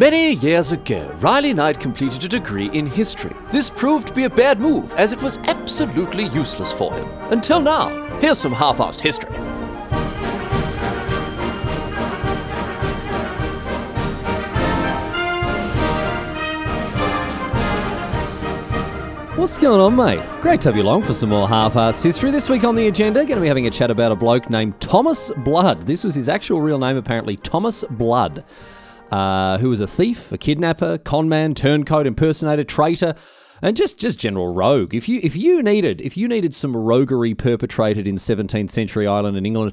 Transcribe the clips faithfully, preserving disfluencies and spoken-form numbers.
Many years ago, Riley Knight completed a degree in history. This proved to be a bad move, as it was absolutely useless for him. Until now. Here's some half-assed history. What's going on, mate? Great to have you along for some more half-assed history. This week on the agenda, going to be having a chat about a bloke named Thomas Blood. This was his actual real name, apparently, Thomas Blood, uh, who was a thief, a kidnapper, con man, turncoat, impersonator, traitor, and just, just general rogue. If you if you needed if you needed some roguery perpetrated in seventeenth century Ireland and England,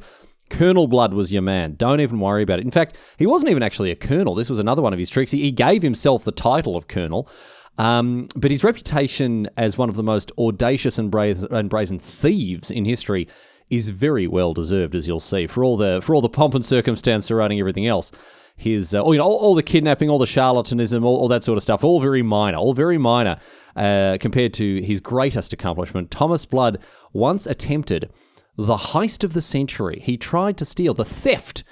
Colonel Blood was your man. Don't even worry about it. In fact, he wasn't even actually a colonel. This was another one of his tricks. He, he gave himself the title of colonel. Um, but his reputation as one of the most audacious and brazen, and brazen thieves in history is very well deserved, as you'll see. For all the for all the pomp and circumstance surrounding everything else, his uh, all, you know, all, all the kidnapping, all the charlatanism, all, all that sort of stuff, all very minor, all very minor uh, compared to his greatest accomplishment. Thomas Blood once attempted the heist of the century. He tried to steal the theft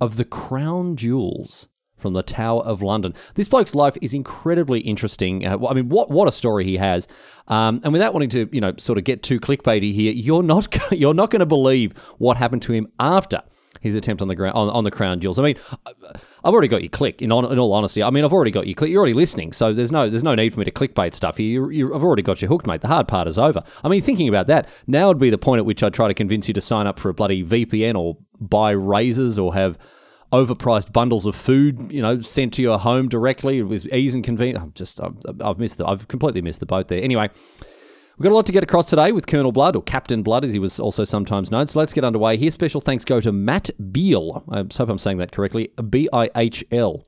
of the crown jewels from the Tower of London. This bloke's life is incredibly interesting. Uh, I mean, what what a story he has. Um, and without wanting to, you know, sort of get too clickbaity here, you're not you're not going to believe what happened to him after his attempt on the ground on, on the crown jewels. I mean, I've already got you clicked. In, on, in all honesty, I mean, I've already got you clicked. You're already listening, so there's no there's no need for me to clickbait stuff here. You, you, I've already got you hooked, mate. The hard part is over. I mean, thinking about that, now would be the point at which I'd try to convince you to sign up for a bloody V P N or buy razors or have overpriced bundles of food, you know, sent to your home directly with ease and convenience. I'm just, I've, I've missed the, I've completely missed the boat there. Anyway, we've got a lot to get across today with Colonel Blood, or Captain Blood, as he was also sometimes known. So let's get underway here. Special thanks go to Matt Biehl. I hope I'm saying that correctly. B I H L.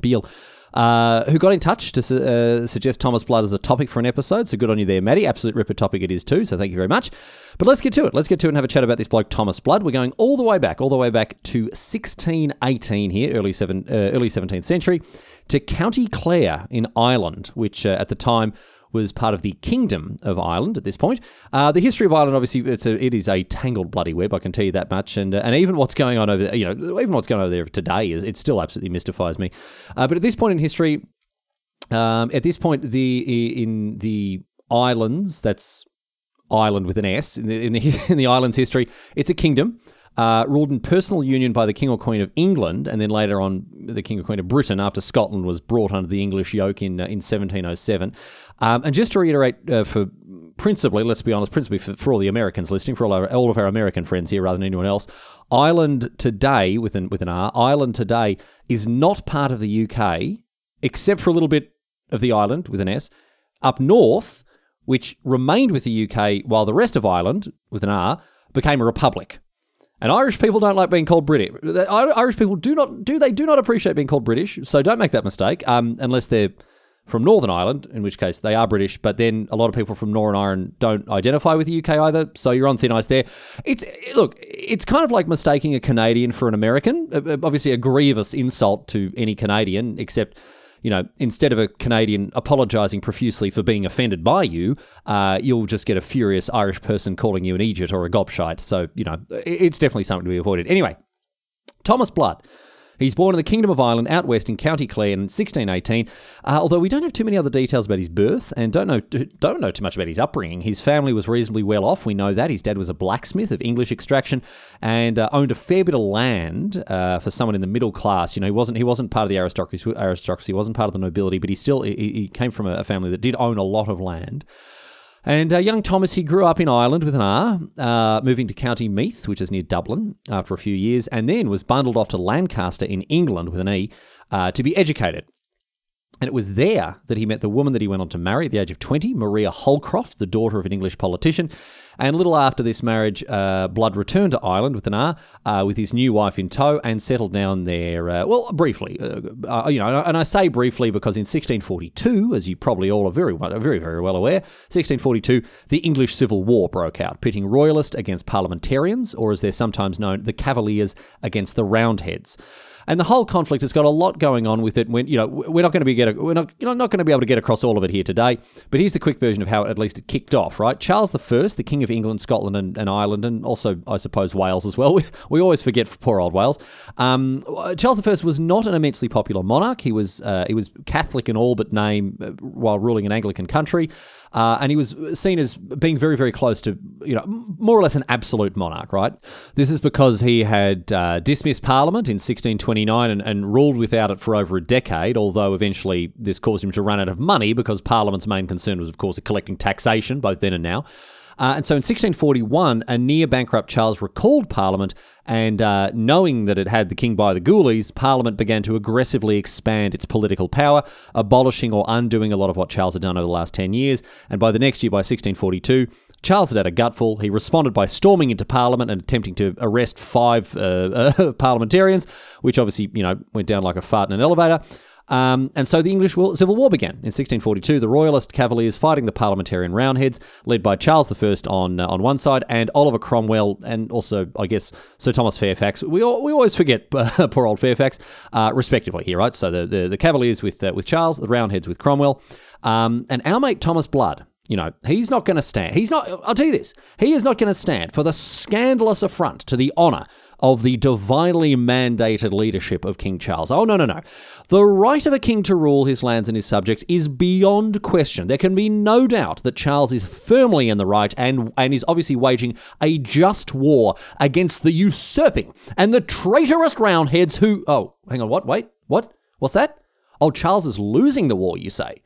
Biehl. Uh, who got in touch to su- uh, suggest Thomas Blood as a topic for an episode. So good on you there, Matty. Absolute ripper topic it is too, so thank you very much. But let's get to it. Let's get to it and have a chat about this bloke, Thomas Blood. We're going all the way back, all the way back to sixteen eighteen here, early, seven, uh, early seventeenth century, to County Clare in Ireland, which uh, at the time was part of the Kingdom of Ireland at this point. Uh, the history of Ireland, obviously, it's a, it is a tangled bloody web, I can tell you that much. And uh, and even what's going on over there, you know, even what's going on over there today, is it still absolutely mystifies me. Uh, but at this point in history, um, at this point, the in the islands, that's Ireland with an S, in the in the, in the islands' history, it's a kingdom. Uh, ruled in personal union by the King or Queen of England, and then later on the King or Queen of Britain after Scotland was brought under the English yoke in uh, in seventeen oh seven. Um, and just to reiterate, uh, for principally, let's be honest, principally for, for all the Americans listening, for all, our, all of our American friends here rather than anyone else, Ireland today, with an, with an R, Ireland today is not part of the U K, except for a little bit of the island, with an S, up north, which remained with the U K while the rest of Ireland, with an R, became a republic. And Irish people don't like being called British. Irish people do not do they do not appreciate being called British, so don't make that mistake. Um, unless they're from Northern Ireland, in which case they are British. But then a lot of people from Northern Ireland don't identify with the U K either, so you're on thin ice there. It's look, it's kind of like mistaking a Canadian for an American. Obviously, a grievous insult to any Canadian, except, you know, instead of a Canadian apologising profusely for being offended by you, uh, you'll just get a furious Irish person calling you an idiot or a gobshite. So, you know, it's definitely something to be avoided. Anyway, Thomas Blood. He's born in the Kingdom of Ireland, out west in County Clare in sixteen eighteen, uh, although we don't have too many other details about his birth and don't know don't know too much about his upbringing. His family was reasonably well off, we know that. His dad was a blacksmith of English extraction and uh, owned a fair bit of land uh, for someone in the middle class. You know, he wasn't he wasn't part of the aristocracy, aristocracy wasn't part of the nobility, but he still he, he came from a family that did own a lot of land. And uh, young Thomas, he grew up in Ireland with an R, uh, moving to County Meath, which is near Dublin, after a few years, and then was bundled off to Lancaster in England with an E uh, to be educated. And it was there that he met the woman that he went on to marry at the age of twenty, Maria Holcroft, the daughter of an English politician. And a little after this marriage, uh, Blood returned to Ireland with an R, uh, with his new wife in tow, and settled down there, uh, well, briefly. Uh, uh, you know, and I say briefly because in sixteen forty-two, as you probably all are very, very, very well aware, sixteen forty-two, the English Civil War broke out, pitting royalists against parliamentarians, or as they're sometimes known, the Cavaliers against the Roundheads. And the whole conflict has got a lot going on with it. When, you know, we're not going to be get a, we're not you're not going to be able to get across all of it here today. But here's the quick version of how at least it kicked off. Right, Charles the First, the King of England, Scotland, and, and Ireland, and also I suppose Wales as well. We, we always forget for poor old Wales. Um, Charles the First was not an immensely popular monarch. He was uh, he was Catholic in all but name while ruling an Anglican country, uh, and he was seen as being very very close to you know more or less an absolute monarch. Right, this is because he had uh, dismissed Parliament in sixteen twenty-nine and, and ruled without it for over a decade, although eventually this caused him to run out of money because Parliament's main concern was, of course, collecting taxation, both then and now. Uh, and so in sixteen forty-one, a near-bankrupt Charles recalled Parliament, and uh, knowing that it had the king by the ghoulies, Parliament began to aggressively expand its political power, abolishing or undoing a lot of what Charles had done over the last ten years. And by the next year, by sixteen forty-two, Charles had had a gutful. He responded by storming into Parliament and attempting to arrest five uh, uh, parliamentarians, which obviously, you know, went down like a fart in an elevator. Um, and so the English Civil War began. In sixteen forty-two, the Royalist Cavaliers fighting the Parliamentarian Roundheads, led by Charles the First on uh, on one side, and Oliver Cromwell, and also, I guess, Sir Thomas Fairfax. We all, we always forget uh, poor old Fairfax, uh, respectively here, right? So the, the, the Cavaliers with uh, with Charles, the Roundheads with Cromwell, um, and our mate Thomas Blood. You know, he's not going to stand. He's not, I'll tell you this, he is not going to stand for the scandalous affront to the honour of the divinely mandated leadership of King Charles. Oh, no, no, no. The right of a king to rule his lands and his subjects is beyond question. There can be no doubt that Charles is firmly in the right and, and is obviously waging a just war against the usurping and the traitorous Roundheads who... Oh, hang on, what? Wait, what? What's that? Oh, Charles is losing the war, you say?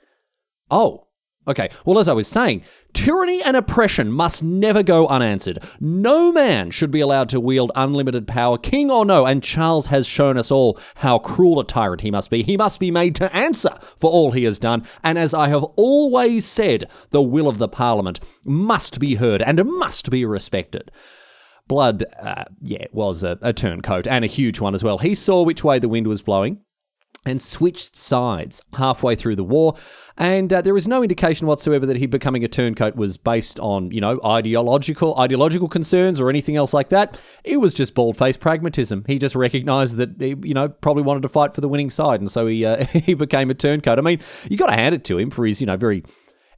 Oh, okay, well, as I was saying, tyranny and oppression must never go unanswered. No man should be allowed to wield unlimited power, king or no, and Charles has shown us all how cruel a tyrant he must be. He must be made to answer for all he has done, and as I have always said, the will of the Parliament must be heard and must be respected. Blood, uh, yeah, was a, a turncoat, and a huge one as well. He saw which way the wind was blowing and switched sides halfway through the war, and uh, there is no indication whatsoever that he becoming a turncoat was based on, you know, ideological ideological concerns or anything else like that. It was just bald-faced pragmatism. He just recognised that he, you know, probably wanted to fight for the winning side, and so he uh, he became a turncoat. I mean, you got to hand it to him for his, you know, very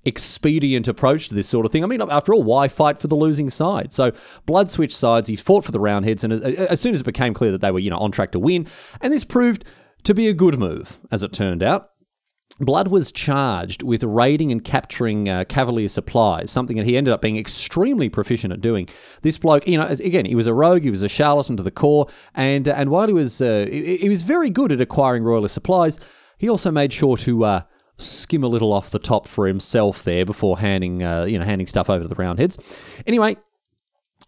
expedient approach to this sort of thing. I mean, after all, why fight for the losing side? So Blood switched sides. He fought for the Roundheads, and as, as soon as it became clear that they were, you know, on track to win, and this proved to be a good move, as it turned out. Blood was charged with raiding and capturing uh, cavalier supplies, something that he ended up being extremely proficient at doing. This bloke, you know, again, he was a rogue, he was a charlatan to the core, and uh, and while he was uh, he, he was very good at acquiring royalist supplies, he also made sure to uh, skim a little off the top for himself there before handing uh, you know handing stuff over to the Roundheads. Anyway,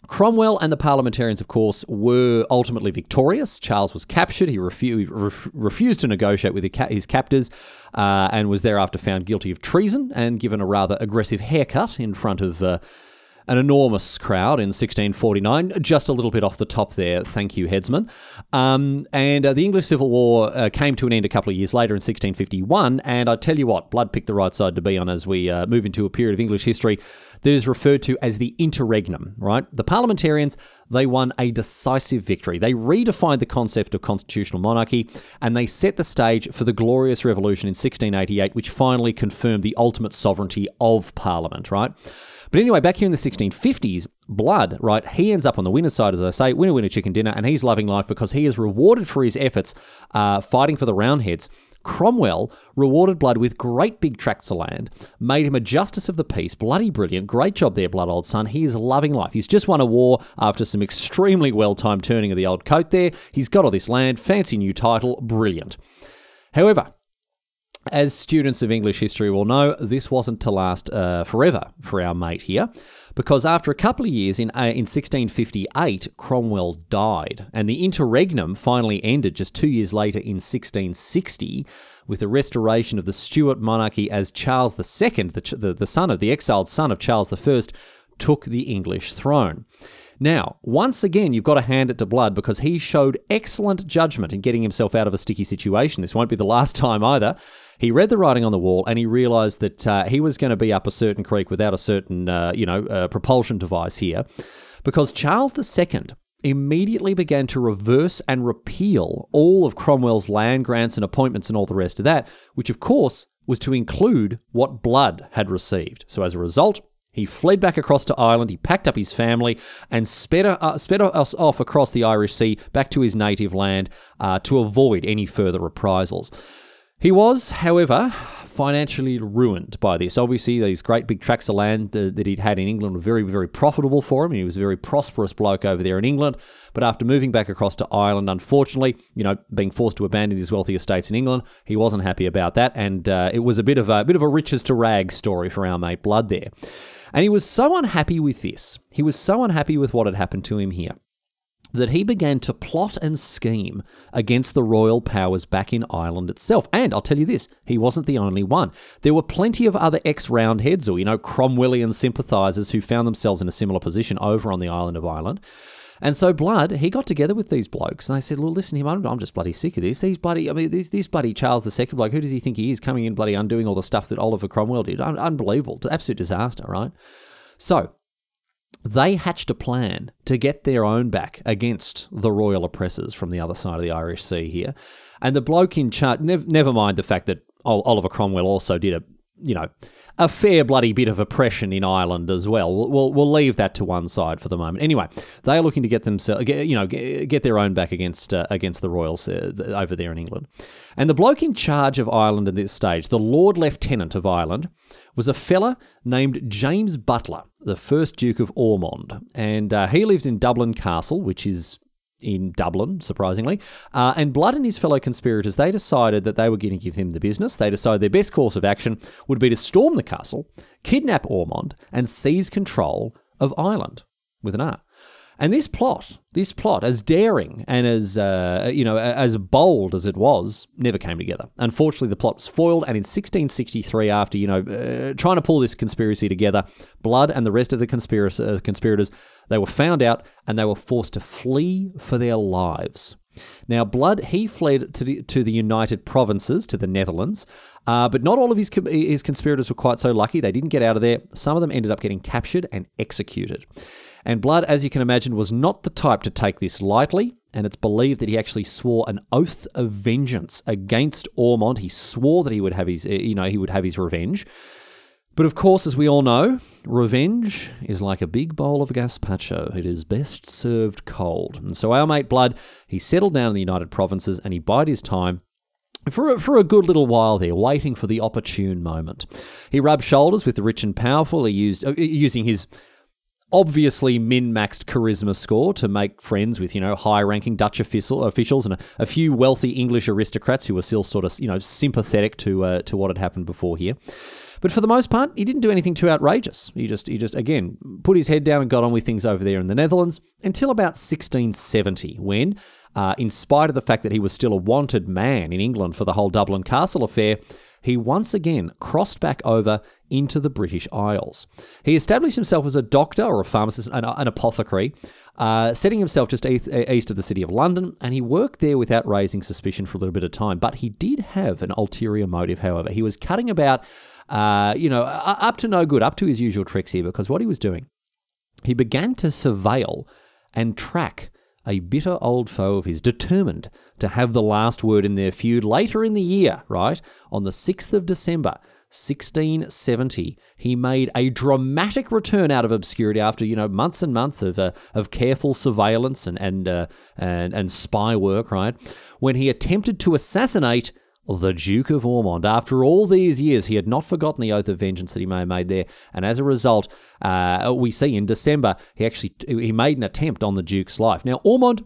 Cromwell and the parliamentarians, of course, were ultimately victorious. Charles was captured. He refu- ref- refused to negotiate with his captors uh, and was thereafter found guilty of treason and given a rather aggressive haircut in front of uh, an enormous crowd in sixteen forty-nine. Just a little bit off the top there. Thank you, headsman. Um, and uh, the English Civil War uh, came to an end a couple of years later in sixteen fifty-one. And I tell you what, Blood picked the right side to be on as we uh, move into a period of English history that is referred to as the interregnum, right? The parliamentarians, they won a decisive victory. They redefined the concept of constitutional monarchy, and they set the stage for the Glorious Revolution in sixteen eighty-eight, which finally confirmed the ultimate sovereignty of Parliament, right? But anyway, back here in the sixteen fifties, Blood, right, he ends up on the winner's side, as I say, winner, winner, chicken dinner, and he's loving life because he is rewarded for his efforts uh, fighting for the Roundheads. Cromwell rewarded Blood with great big tracts of land, made him a justice of the peace, bloody brilliant, great job there, Blood, old son. He is loving life. He's just won a war after some extremely well-timed turning of the old coat there. He's got all this land, fancy new title, brilliant. However, as students of English history will know, this wasn't to last uh, forever for our mate here, because after a couple of years, in, uh, in sixteen fifty-eight, Cromwell died, and the interregnum finally ended just two years later in sixteen sixty, with the restoration of the Stuart monarchy as Charles the Second, the, the, the son of the exiled son of Charles the First, took the English throne. Now, once again, you've got to hand it to Blood because he showed excellent judgment in getting himself out of a sticky situation. This won't be the last time either. He read the writing on the wall and he realised that uh, he was going to be up a certain creek without a certain, uh, you know, uh, propulsion device here, because Charles the Second immediately began to reverse and repeal all of Cromwell's land grants and appointments and all the rest of that, which of course was to include what Blood had received. So as a result, he fled back across to Ireland, he packed up his family, and sped, uh, sped us off across the Irish Sea back to his native land uh, to avoid any further reprisals. He was, however, financially ruined by this. Obviously, these great big tracts of land that, that he'd had in England were very, very profitable for him. He was a very prosperous bloke over there in England. But after moving back across to Ireland, unfortunately, you know, being forced to abandon his wealthy estates in England, he wasn't happy about that. And uh, it was a bit of a, a bit of a riches to rags story for our mate Blood there. And he was so unhappy with this, he was so unhappy with what had happened to him here, that he began to plot and scheme against the royal powers back in Ireland itself. And I'll tell you this, he wasn't the only one. There were plenty of other ex-Roundheads or, you know, Cromwellian sympathisers who found themselves in a similar position over on the island of Ireland. And so Blood, he got together with these blokes, and they said, well, listen to him, I'm just bloody sick of this. These bloody, I mean, this, this bloody Charles the Second bloke, who does he think he is, coming in bloody undoing all the stuff that Oliver Cromwell did? Un- unbelievable. It's an absolute disaster, right? So they hatched a plan to get their own back against the royal oppressors from the other side of the Irish Sea here. And the bloke in charge, nev- never mind the fact that Oliver Cromwell also did a, you know, a fair bloody bit of oppression in Ireland as well. We'll, we'll, we'll leave that to one side for the moment. Anyway, they are looking to get themselves, you know, get their own back against uh, against the royals uh, over there in England. And the bloke in charge of Ireland at this stage, the Lord Lieutenant of Ireland, was a fella named James Butler, the first Duke of Ormond, and uh, he lives in Dublin Castle, which is in Dublin, surprisingly, uh, and Blood and his fellow conspirators, they decided that they were going to give him the business. They decided their best course of action would be to storm the castle, kidnap Ormond, and seize control of Ireland, with an R. And this plot, this plot, as daring and as, uh, you know, as bold as it was, never came together. Unfortunately, the plot was foiled, and in sixteen sixty-three, after, you know, uh, trying to pull this conspiracy together, Blood and the rest of the conspirac- conspirators, they were found out, and they were forced to flee for their lives. Now, Blood, he fled to the, to the United Provinces, to the Netherlands, uh, but not all of his, his conspirators were quite so lucky. They didn't get out of there. Some of them ended up getting captured and executed. And Blood, as you can imagine, was not the type to take this lightly, and it's believed that he actually swore an oath of vengeance against Ormond. He swore that he would have his, you know, he would have his revenge. But of course, as we all know, revenge is like a big bowl of gazpacho. It is best served cold. And so our mate Blood, he settled down in the United Provinces, and he bided his time For, for a good little while there, waiting for the opportune moment. He rubbed shoulders with the rich and powerful. He used, uh, using his obviously min-maxed charisma score to make friends with, you know, high-ranking Dutch official, officials and a, a few wealthy English aristocrats who were still sort of, you know, sympathetic to uh, to what had happened before here. But for the most part, he didn't do anything too outrageous. He just, he just again, put his head down and got on with things over there in the Netherlands until about sixteen seventy, when, uh, in spite of the fact that he was still a wanted man in England for the whole Dublin Castle affair, he once again crossed back over into the British Isles. He established himself as a doctor or a pharmacist, an, an apothecary, uh, setting himself just east, east of the city of London, and he worked there without raising suspicion for a little bit of time. But he did have an ulterior motive, however. He was cutting about, uh, you know, up to no good, up to his usual tricks here, because what he was doing, he began to surveil and track a bitter old foe of his, determined to have the last word in their feud later in the year, right? On the sixth of December, sixteen seventy, he made a dramatic return out of obscurity after, you know, months and months of uh, of careful surveillance and and, uh, and and spy work, right? When he attempted to assassinate the Duke of Ormond. After all these years, he had not forgotten the oath of vengeance that he may have made there, and as a result, uh, we see in December, he actually he made an attempt on the Duke's life. Now, Ormond,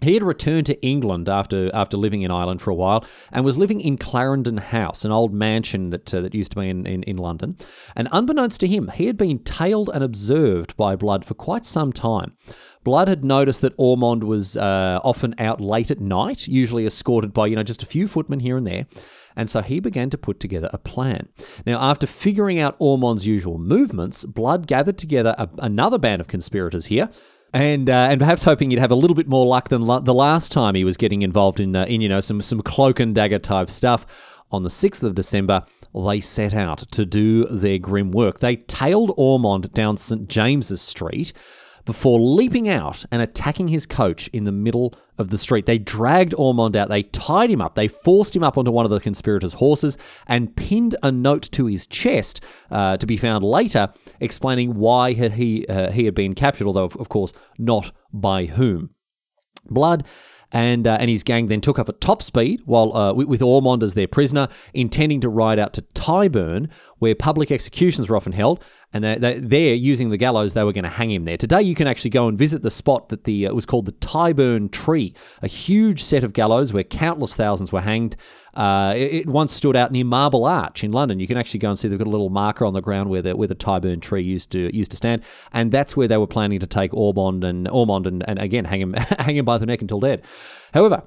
he had returned to England after after living in Ireland for a while, and was living in Clarendon House, an old mansion that uh, that used to be in, in, in London. And unbeknownst to him, he had been tailed and observed by Blood for quite some time. Blood had noticed that Ormond was uh, often out late at night, usually escorted by, you know, just a few footmen here and there. And so he began to put together a plan. Now, after figuring out Ormond's usual movements, Blood gathered together a, another band of conspirators here, and uh, and perhaps hoping he'd have a little bit more luck than lo- the last time he was getting involved in, uh, in you know, some, some cloak and dagger type stuff. On the sixth of December, they set out to do their grim work. They tailed Ormond down Saint James's Street. before leaping out and attacking his coach in the middle of the street. They dragged Ormond out, they tied him up, they forced him up onto one of the conspirators' horses and pinned a note to his chest, uh, to be found later, explaining why had he, uh, he had been captured, although, of course, not by whom. Blood and uh, and his gang then took up at top speed while uh, with Ormond as their prisoner, intending to ride out to Tyburn, where public executions were often held, and they, they, there, using the gallows, they were going to hang him there. Today, you can actually go and visit the spot that the uh, it was called the Tyburn Tree, a huge set of gallows where countless thousands were hanged. Uh, it, it once stood out near Marble Arch in London. You can actually go and see they've got a little marker on the ground where the where the Tyburn Tree used to used to stand, and that's where they were planning to take Ormond and Ormond and, and again hang him hang him by the neck until dead. However,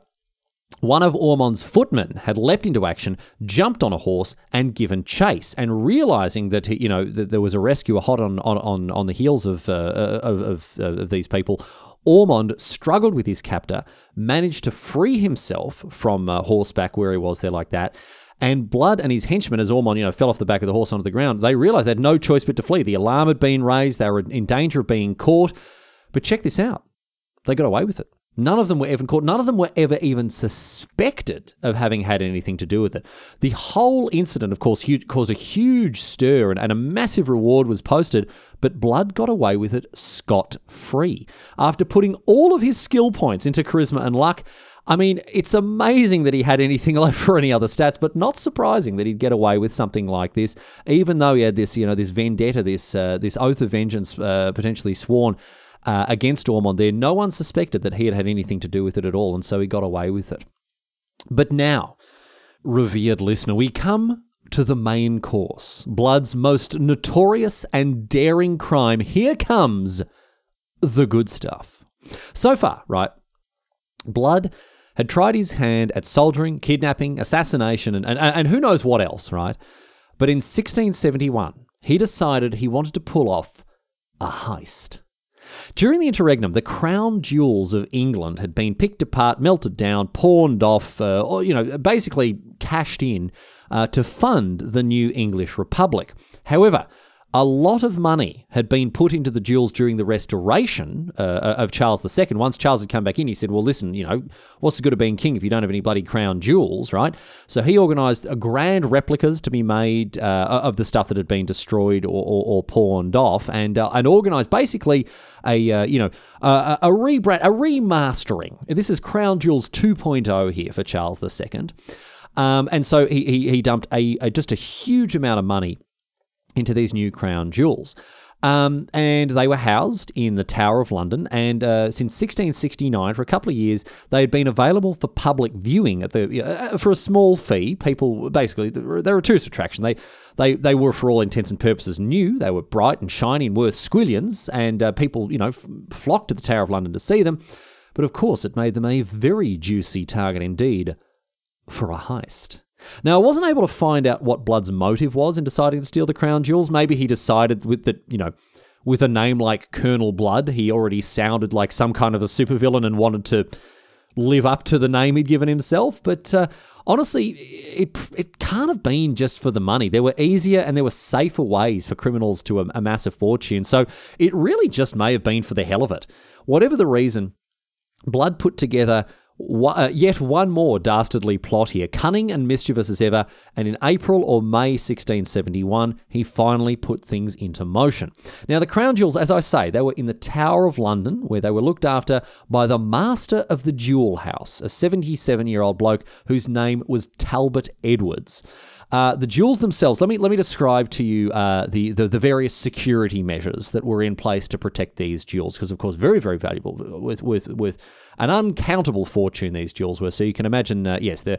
one of Ormond's footmen had leapt into action, jumped on a horse, and given chase. And realizing that he, you know that there was a rescuer hot on on, on, on the heels of, uh, of of of these people, Ormond struggled with his captor, managed to free himself from uh, horseback where he was there like that. And Blood and his henchmen, as Ormond, you know, fell off the back of the horse onto the ground, they realized they had no choice but to flee. The alarm had been raised; they were in danger of being caught. But check this out: they got away with it. None of them were ever caught. None of them were ever even suspected of having had anything to do with it. The whole incident, of course, huge, caused a huge stir and, and a massive reward was posted, but Blood got away with it scot-free. After putting all of his skill points into charisma and luck, I mean, it's amazing that he had anything left for any other stats, but not surprising that he'd get away with something like this, even though he had this, you know, this vendetta, this uh, this oath of vengeance uh, potentially sworn Uh, against Ormond there. No one suspected that he had had anything to do with it at all, and so he got away with it. But now, revered listener, we come to the main course, Blood's most notorious and daring crime. Here comes the good stuff. So far, right, Blood had tried his hand at soldiering, kidnapping, assassination, and, and, and who knows what else, right? But in sixteen seventy-one, he decided he wanted to pull off a heist. During the interregnum, the crown jewels of England had been picked apart, melted down, pawned off, uh, or, you know, basically cashed in uh, to fund the new English Republic. However, a lot of money had been put into the jewels during the restoration uh, of Charles the Second. Once Charles had come back in, he said, well, listen, you know, what's the good of being king if you don't have any bloody crown jewels, right? So he organised grand replicas to be made uh, of the stuff that had been destroyed or, or, or pawned off, and uh, and organised basically a, uh, you know, a, a rebrand, a remastering. This is Crown Jewels two point oh here for Charles the Second. Um, and so he, he, he dumped a, a just a huge amount of money into these new crown jewels. Um, and they were housed in the Tower of London, and uh, since sixteen sixty-nine, for a couple of years, they had been available for public viewing at the uh, for a small fee. People, basically, they were a tourist attraction. They they they were, for all intents and purposes, new. They were bright and shiny and worth squillions, and uh, people, you know, f- flocked to the Tower of London to see them. But of course, it made them a very juicy target indeed for a heist. Now, I wasn't able to find out what Blood's motive was in deciding to steal the crown jewels. Maybe he decided with that, you know, with a name like Colonel Blood, he already sounded like some kind of a supervillain and wanted to live up to the name he'd given himself. But uh, honestly, it it can't have been just for the money. There were easier and there were safer ways for criminals to amass a fortune. So it really just may have been for the hell of it. Whatever the reason, Blood put together Uh, yet one more dastardly plot here, cunning and mischievous as ever, and in April or May sixteen seventy-one, he finally put things into motion. Now, the crown jewels, as I say, they were in the Tower of London, where they were looked after by the master of the jewel house, a seventy-seven-year-old bloke whose name was Talbot Edwards. Uh, the jewels themselves, let me let me describe to you uh, the, the, the various security measures that were in place to protect these jewels, because, of course, very, very valuable with with with an uncountable fortune these jewels were. So you can imagine, uh, yes, I,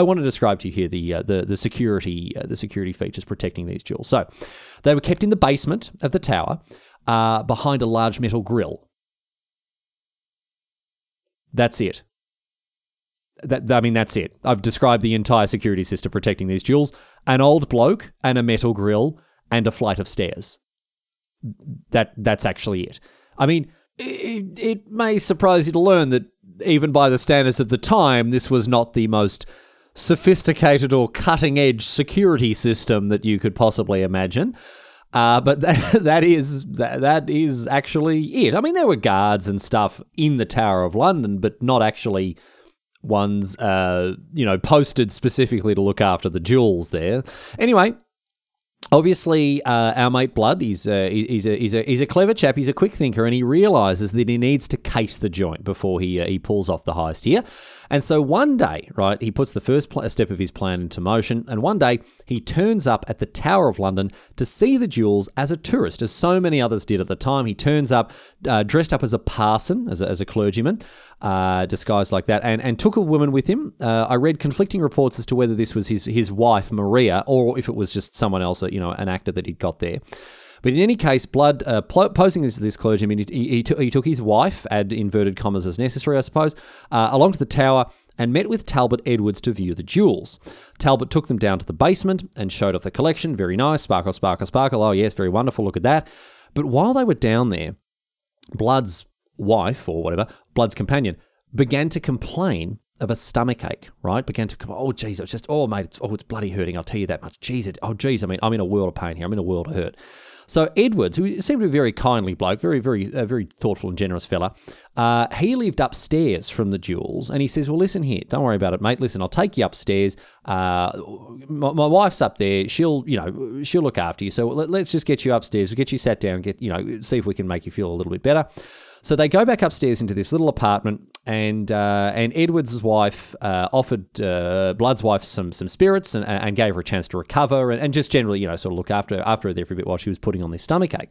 I want to describe to you here the uh, the, the security uh, the security features protecting these jewels. So they were kept in the basement of the tower uh, behind a large metal grill. That's it. That, I mean, that's it. I've described the entire security system protecting these jewels. An old bloke and a metal grill and a flight of stairs. That That's actually it. I mean, it, it may surprise you to learn that even by the standards of the time, this was not the most sophisticated or cutting-edge security system that you could possibly imagine. Uh, but that, that is that, that is actually it. I mean, there were guards and stuff in the Tower of London, but not actually ones, uh, you know, posted specifically to look after the jewels there. Anyway, obviously, uh, our mate Blood, he's uh, he's a he's a he's a clever chap. He's a quick thinker, and he realizes that he needs to case the joint before he uh, he pulls off the heist here. And so one day, right, he puts the first pl- step of his plan into motion, and one day he turns up at the Tower of London to see the jewels as a tourist, as so many others did at the time. He turns up uh, dressed up as a parson, as a, as a clergyman, uh, disguised like that, and, and took a woman with him. Uh, I read conflicting reports as to whether this was his, his wife, Maria, or if it was just someone else, you know, an actor that he'd got there. But in any case, Blood, uh, posing as this clergyman, he, he, t- he took his wife, add inverted commas as necessary, I suppose, uh, along to the tower and met with Talbot Edwards to view the jewels. Talbot took them down to the basement and showed off the collection. Very nice. Sparkle, sparkle, sparkle. Oh, yes, very wonderful. Look at that. But while they were down there, Blood's wife or whatever, Blood's companion, began to complain of a stomach ache, right? Began to come, oh, geez, it's just, oh, mate, it's, oh, it's bloody hurting. I'll tell you that much. Geez, it, oh, geez, I mean, I'm in a world of pain here. I'm in a world of hurt. So Edwards, who seemed to be a very kindly bloke, very, very, uh, very thoughtful and generous fella, uh, he lived upstairs from the jewels, and he says, well, listen here, don't worry about it, mate. Listen, I'll take you upstairs. Uh, my, my wife's up there. She'll, you know, she'll look after you. So let, let's just get you upstairs. We'll get you sat down, get, you know, see if we can make you feel a little bit better. So they go back upstairs into this little apartment, and uh, and Edward's wife uh, offered uh, Blood's wife some some spirits and, and gave her a chance to recover and, and just generally, you know, sort of look after after her there for a bit while she was putting on this stomach ache.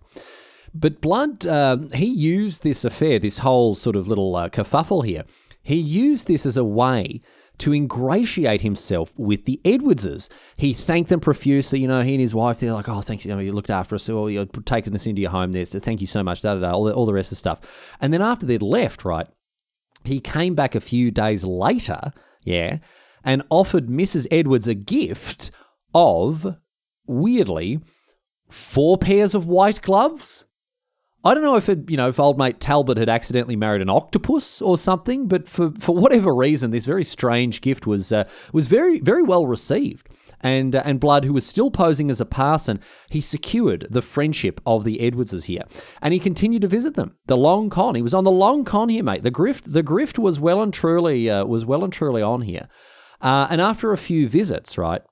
But Blood, uh, he used this affair, this whole sort of little uh, kerfuffle here. He used this as a way to ingratiate himself with the Edwardses. He thanked them profusely. You know, he and his wife, they're like, oh, thanks, you know, you looked after us, so you're taking us into your home there, so thank you so much, da da da, all the, all the rest of the stuff. And then after they'd left, right, he came back a few days later, yeah, and offered Missus Edwards a gift of, weirdly, four pairs of white gloves. I don't know if it, you know, if old mate Talbot had accidentally married an octopus or something, but for, for whatever reason, this very strange gift was uh, was very very well received. And uh, and Blood, who was still posing as a parson, he secured the friendship of the Edwardses here, and he continued to visit them. The long con, he was on the long con here, mate. The grift, the grift was well and truly uh, was well and truly on here. Uh, and after a few visits, right,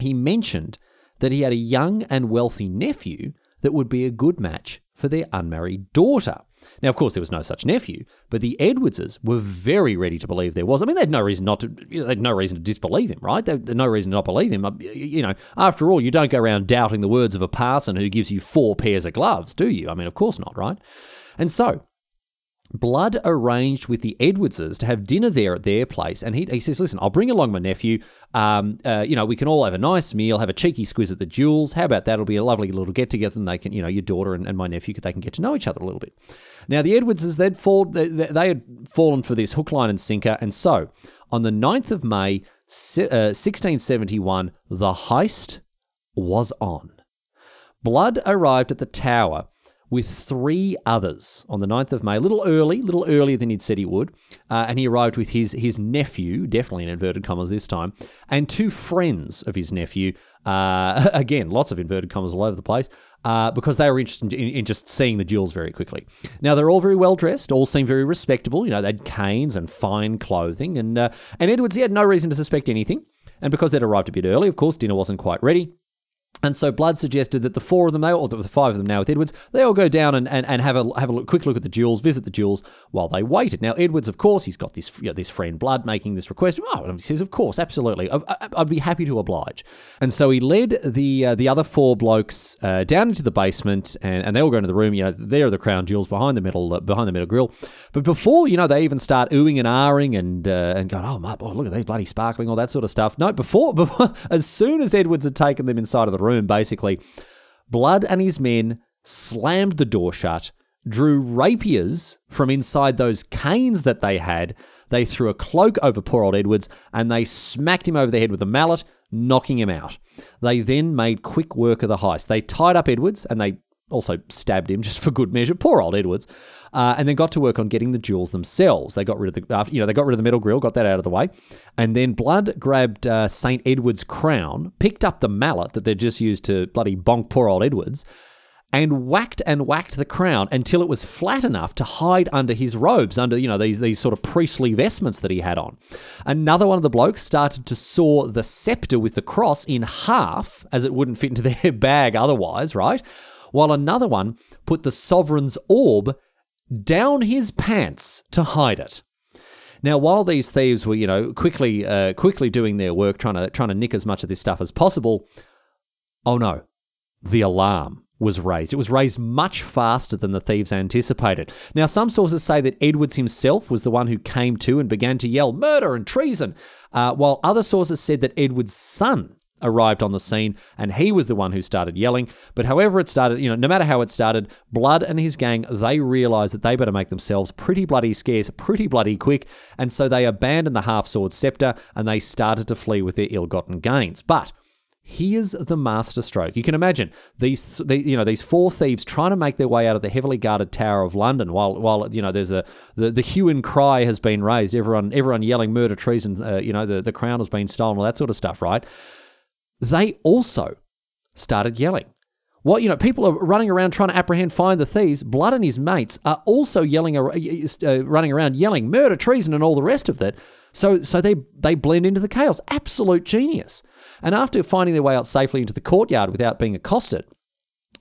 he mentioned that he had a young and wealthy nephew that would be a good match for their unmarried daughter. Now, of course, there was no such nephew, but the Edwardses were very ready to believe there was. I mean, they had no reason not to. They had no reason to disbelieve him, right? They had no reason to not believe him. You know, after all, you don't go around doubting the words of a parson who gives you four pairs of gloves, do you? I mean, of course not, right? And so, Blood arranged with the Edwardses to have dinner there at their place, and he, he says, listen, I'll bring along my nephew, um, uh, you know, we can all have a nice meal, have a cheeky squiz at the jewels, how about that, it'll be a lovely little get-together, and they can, you know, your daughter and, and my nephew, they can get to know each other a little bit. Now, the Edwardses, they'd fall, they, they had fallen for this hook, line, and sinker, and so, on the ninth of May, sixteen seventy-one, the heist was on. Blood arrived at the Tower with three others on the ninth of May, a little early, a little earlier than he'd said he would, uh, and he arrived with his his nephew, definitely in inverted commas this time, and two friends of his nephew, uh, again, lots of inverted commas all over the place, uh, because they were interested in, in just seeing the jewels very quickly. Now, they're all very well-dressed, all seem very respectable, you know, they had canes and fine clothing, and, uh, and Edwards, he had no reason to suspect anything, and because they'd arrived a bit early, of course, dinner wasn't quite ready. And so Blood suggested that the four of them, they all, or the five of them now with Edwards, they all go down and, and, and have a have a look, quick look at the jewels, visit the jewels while they waited. Now, Edwards, of course, he's got this, you know, this friend Blood making this request. Oh, and he says, of course, absolutely. I, I, I'd be happy to oblige. And so he led the uh, the other four blokes uh, down into the basement, and, and they all go into the room. You know, there are the crown jewels behind the metal uh, behind the metal grill. But before, you know, they even start oohing and ahhing and uh, and going, oh, my, oh, look at these bloody sparkling, all that sort of stuff. No, before, before as soon as Edwards had taken them inside of the room, room, basically, Blood and his men slammed the door shut, drew rapiers from inside those canes that they had, they threw a cloak over poor old Edwards, and they smacked him over the head with a mallet, knocking him out. They then made quick work of the heist. They tied up Edwards, and they also stabbed him just for good measure. Poor old Edwards. Uh, and then got to work on getting the jewels themselves. They got rid of the, you know, they got rid of the metal grill, got that out of the way. And then Blood grabbed uh, Saint Edward's crown, picked up the mallet that they'd just used to bloody bonk poor old Edwards, and whacked and whacked the crown until it was flat enough to hide under his robes, under, you know, these these sort of priestly vestments that he had on. Another one of the blokes started to saw the scepter with the cross in half, as it wouldn't fit into their bag otherwise, right? While another one put the sovereign's orb down his pants to hide it. Now, while these thieves were, you know, quickly uh, quickly doing their work, trying to trying to nick as much of this stuff as possible, oh no, the alarm was raised. It was raised much faster than the thieves anticipated. Now, some sources say that Edwards himself was the one who came to and began to yell murder and treason, uh, while other sources said that Edward's son arrived on the scene and he was the one who started yelling. But however it started, you know, no matter how it started, Blood and his gang, they realised that they better make themselves pretty bloody scarce, pretty bloody quick, and so they abandoned the half-sword sceptre and they started to flee with their ill-gotten gains. But here's the masterstroke. You can imagine these, the, you know, these four thieves trying to make their way out of the heavily guarded Tower of London. While, while you know, there's a the, the hue and cry has been raised. Everyone, everyone yelling murder, treason. Uh, you know, the, the crown has been stolen, all that sort of stuff, right? They also started yelling. What, you know, people are running around trying to apprehend, find the thieves. Blood and his mates are also yelling, uh, running around yelling murder, treason, and all the rest of it. So, so they they blend into the chaos. Absolute genius. And after finding their way out safely into the courtyard without being accosted,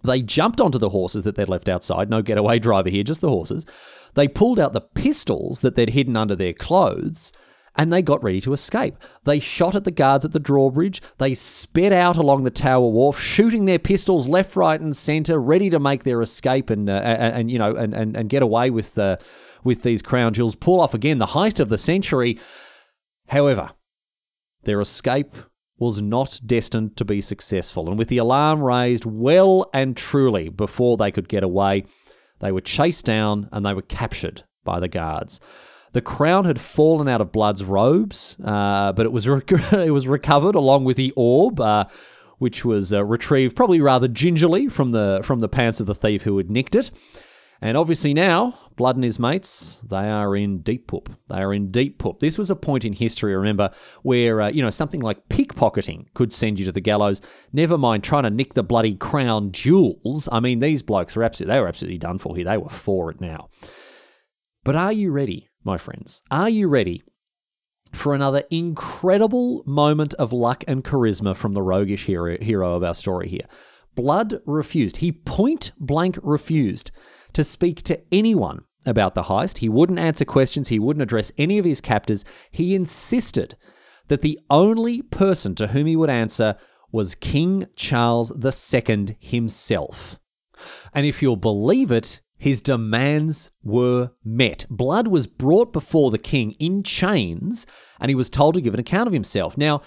they jumped onto the horses that they'd left outside. No getaway driver here, just the horses. They pulled out the pistols that they'd hidden under their clothes, and they got ready to escape. They shot at the guards at the drawbridge. They sped out along the Tower Wharf, shooting their pistols left, right, and centre, ready to make their escape and uh, and you know and and, and get away with uh, with these crown jewels. Pull off again the heist of the century. However, their escape was not destined to be successful, and with the alarm raised well and truly before they could get away, they were chased down and they were captured by the guards. The crown had fallen out of Blood's robes, uh, but it was re- it was recovered along with the orb, uh, which was uh, retrieved probably rather gingerly from the from the pants of the thief who had nicked it. And obviously now, Blood and his mates, they are in deep poop. They are in deep poop. This was a point in history, remember, where, uh, you know, something like pickpocketing could send you to the gallows. Never mind trying to nick the bloody crown jewels. I mean, these blokes, were absolutely, they were absolutely done for here. They were for it now. But are you ready, my friends? Are you ready for another incredible moment of luck and charisma from the roguish hero, hero of our story here? Blood refused. He point blank refused to speak to anyone about the heist. He wouldn't answer questions. He wouldn't address any of his captors. He insisted that the only person to whom he would answer was King Charles the Second himself. And if you'll believe it, his demands were met. Blood was brought before the king in chains, and he was told to give an account of himself. Now,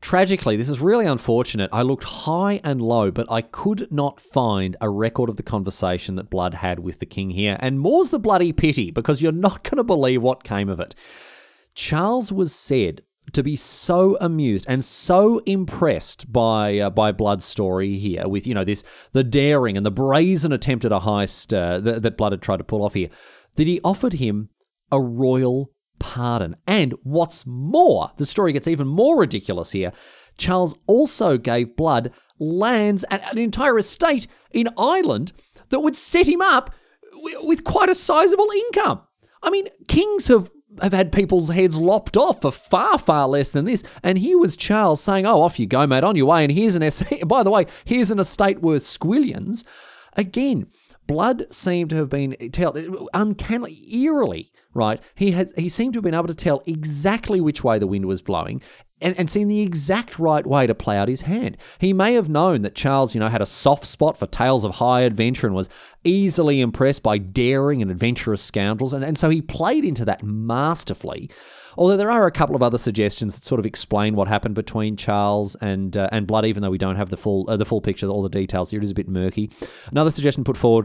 tragically, this is really unfortunate. I looked high and low, but I could not find a record of the conversation that Blood had with the king here. And more's the bloody pity, because you're not going to believe what came of it. Charles was said to be so amused and so impressed by uh, by Blood's story here, with, you know, this the daring and the brazen attempt at a heist uh, th- that Blood had tried to pull off here, that he offered him a royal pardon. And what's more, the story gets even more ridiculous here. Charles also gave Blood lands and an entire estate in Ireland that would set him up w- with quite a sizable income. I mean, kings have have had people's heads lopped off for far, far less than this. And here was Charles saying, oh, off you go, mate, on your way. And here's an estate. By the way, here's an estate worth squillions. Again, Blood seemed to have been tell uncannily, eerily, right? He has he seemed to have been able to tell exactly which way the wind was blowing and, and seen the exact right way to play out his hand. He may have known that Charles, you know, had a soft spot for tales of high adventure and was easily impressed by daring and adventurous scoundrels, and, and so he played into that masterfully. Although there are a couple of other suggestions that sort of explain what happened between Charles and uh, and Blood, even though we don't have the full uh, the full picture, all the details here. It is a bit murky. Another suggestion put forward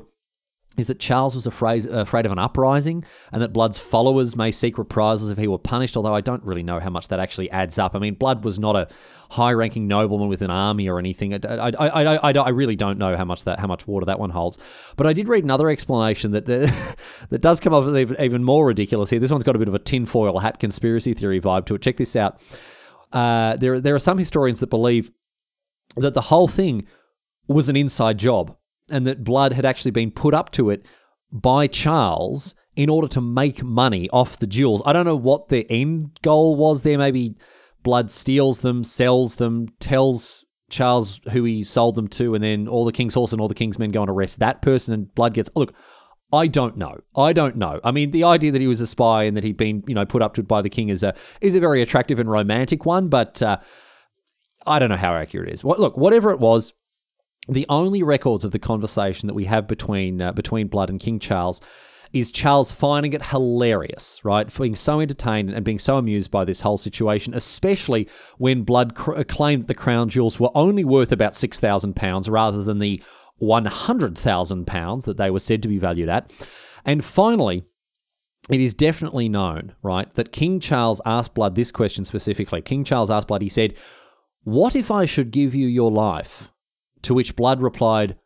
is that Charles was afraid, afraid of an uprising, and that Blood's followers may seek reprisals if he were punished, although I don't really know how much that actually adds up. I mean, Blood was not a high-ranking nobleman with an army or anything. I, I, I, I, I really don't know how much that how much water that one holds. But I did read another explanation that the, that does come up with even more ridiculous here. This one's got a bit of a tinfoil hat conspiracy theory vibe to it. Check this out. Uh, there, there are some historians that believe that the whole thing was an inside job, and that Blood had actually been put up to it by Charles in order to make money off the jewels. I don't know what the end goal was there. Maybe Blood steals them, sells them, tells Charles who he sold them to, and then all the king's horse and all the king's men go and arrest that person, and Blood gets... Look, I don't know. I don't know. I mean, the idea that he was a spy and that he'd been, you know, put up to it by the king is a, is a very attractive and romantic one, but uh, I don't know how accurate it is. What, look, whatever it was, the only records of the conversation that we have between uh, between Blood and King Charles is Charles finding it hilarious, right? Being so entertained and being so amused by this whole situation, especially when Blood cr- claimed that the crown jewels were only worth about six thousand pounds rather than the one hundred thousand pounds that they were said to be valued at. And finally, it is definitely known, right, that King Charles asked Blood this question specifically. King Charles asked Blood, he said, "What if I should give you your life?" To which Blood replied,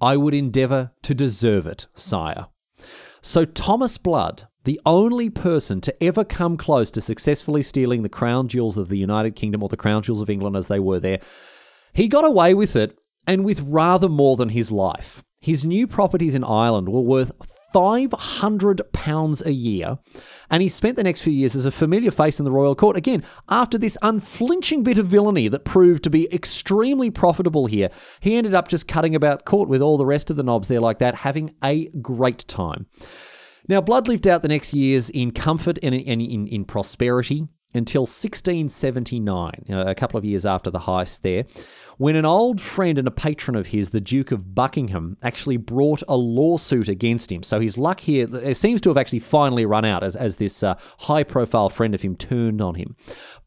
"I would endeavour to deserve it, sire." So Thomas Blood, the only person to ever come close to successfully stealing the crown jewels of the United Kingdom, or the crown jewels of England as they were there, he got away with it, and with rather more than his life. His new properties in Ireland were worth five hundred pounds a year, and he spent the next few years as a familiar face in the royal court, again, after this unflinching bit of villainy that proved to be extremely profitable here. He ended up just cutting about court with all the rest of the knobs there like that, having a great time. Now, Blood lived out the next years in comfort and in, in, in prosperity until sixteen seventy-nine, a couple of years after the heist there, when an old friend and a patron of his, the Duke of Buckingham, actually brought a lawsuit against him. So his luck here it seems to have actually finally run out as, as this uh, high-profile friend of him turned on him.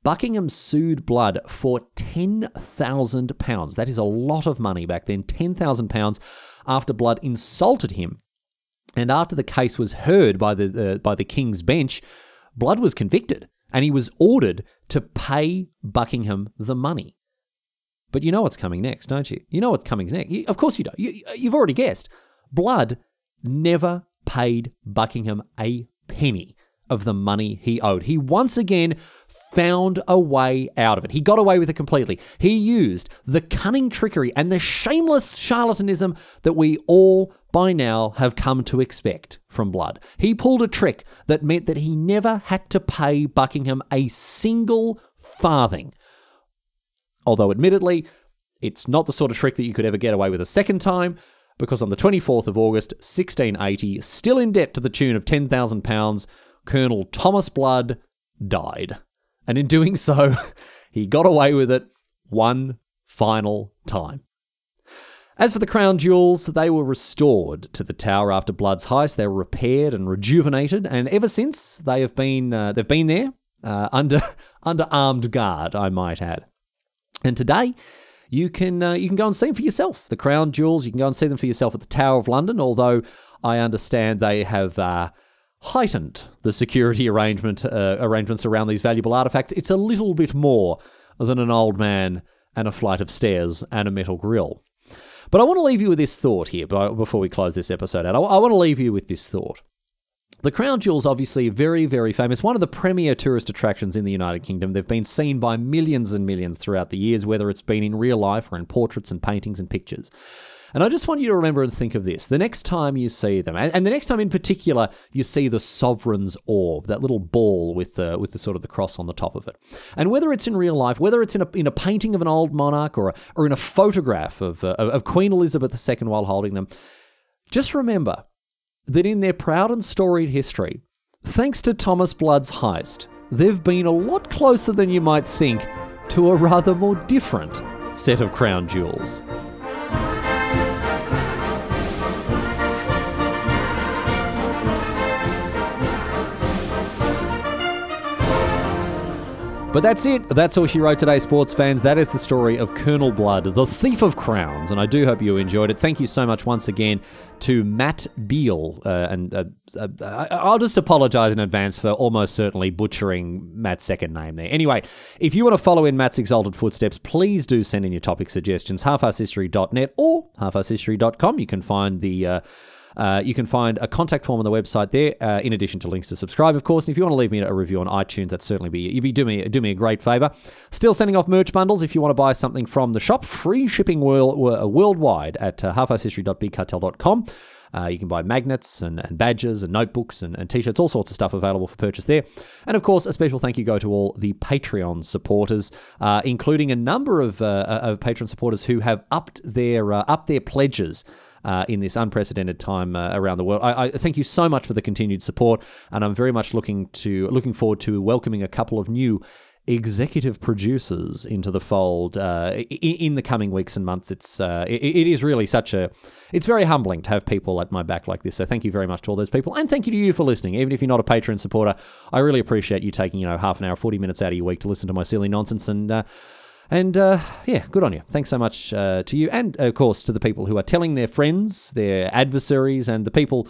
Buckingham sued Blood for ten thousand pounds. That is a lot of money back then, ten thousand pounds, after Blood insulted him. And after the case was heard by the uh, by the King's Bench, Blood was convicted, and he was ordered to pay Buckingham the money. But you know what's coming next, don't you? You know what's coming next. You, of course you do. You, you've already guessed. Blood never paid Buckingham a penny of the money he owed. He once again found a way out of it. He got away with it completely. He used the cunning trickery and the shameless charlatanism that we all by now have come to expect from Blood. He pulled a trick that meant that he never had to pay Buckingham a single farthing. Although admittedly, it's not the sort of trick that you could ever get away with a second time, because on the twenty-fourth of August, sixteen eighty, still in debt to the tune of ten thousand pounds, Colonel Thomas Blood died. And in doing so, he got away with it one final time. As for the crown jewels, they were restored to the Tower after Blood's heist. They were repaired and rejuvenated, and ever since, they have been, uh, they've been there uh, under, under armed guard, I might add. And today, you can uh, you can go and see them for yourself. The crown jewels, you can go and see them for yourself at the Tower of London, although I understand they have uh, heightened the security arrangement uh, arrangements around these valuable artefacts. It's a little bit more than an old man and a flight of stairs and a metal grill. But I want to leave you with this thought here before we close this episode out. I want to leave you with this thought. The crown jewels, obviously, very, very famous. One of the premier tourist attractions in the United Kingdom. They've been seen by millions and millions throughout the years, whether it's been in real life or in portraits and paintings and pictures. And I just want you to remember and think of this. The next time you see them, and the next time in particular, you see the sovereign's orb, that little ball with the, with the sort of the cross on the top of it. And whether it's in real life, whether it's in a, in a painting of an old monarch or a, or in a photograph of, uh, of Queen Elizabeth the Second while holding them, just remember that in their proud and storied history, thanks to Thomas Blood's heist, they've been a lot closer than you might think to a rather more different set of crown jewels. But that's it. That's all she wrote today, sports fans. That is the story of Colonel Blood, the Thief of Crowns, and I do hope you enjoyed it. Thank you so much once again to Matt Biehl, uh, and uh, uh, I'll just apologise in advance for almost certainly butchering Matt's second name there. Anyway, if you want to follow in Matt's exalted footsteps, please do send in your topic suggestions, half hours history dot net or half hours history dot com. You can find the... Uh, Uh, you can find a contact form on the website there, uh, in addition to links to subscribe, of course. And if you want to leave me a review on iTunes, that'd certainly be, you'd be do me do me a great favour. Still sending off merch bundles. If you want to buy something from the shop, free shipping world, worldwide at uh, half hours history dot big cartel dot com. Uh, you can buy magnets and, and badges and notebooks and, and T-shirts, all sorts of stuff available for purchase there. And, of course, a special thank you go to all the Patreon supporters, uh, including a number of, uh, of Patreon supporters who have upped their uh, upped their pledges Uh, in this unprecedented time uh, around the world. I, I thank you so much for the continued support, and I'm very much looking to looking forward to welcoming a couple of new executive producers into the fold uh, in, in the coming weeks and months. It's uh, it, it is really such a it's very humbling to have people at my back like this. So thank you very much to all those people, and thank you to you for listening. Even if you're not a Patreon supporter, I really appreciate you taking you know half an hour, forty minutes out of your week to listen to my silly nonsense and. Uh, And, uh, yeah, good on you. Thanks so much uh, to you and, of course, to the people who are telling their friends, their adversaries, and the people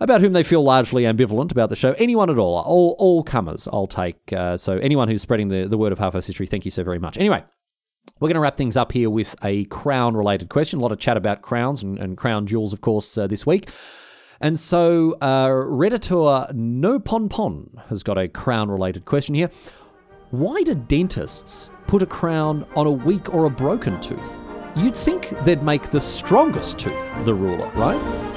about whom they feel largely ambivalent about the show. Anyone at all. All all comers I'll take. Uh, so anyone who's spreading the, the word of Half Hours History, thank you so very much. Anyway, we're going to wrap things up here with a crown-related question. A lot of chat about crowns and, and crown jewels, of course, uh, this week. And so uh, Redditor No Pon Pon has got a crown-related question here. Why do dentists put a crown on a weak or a broken tooth? You'd think they'd make the strongest tooth the ruler, right?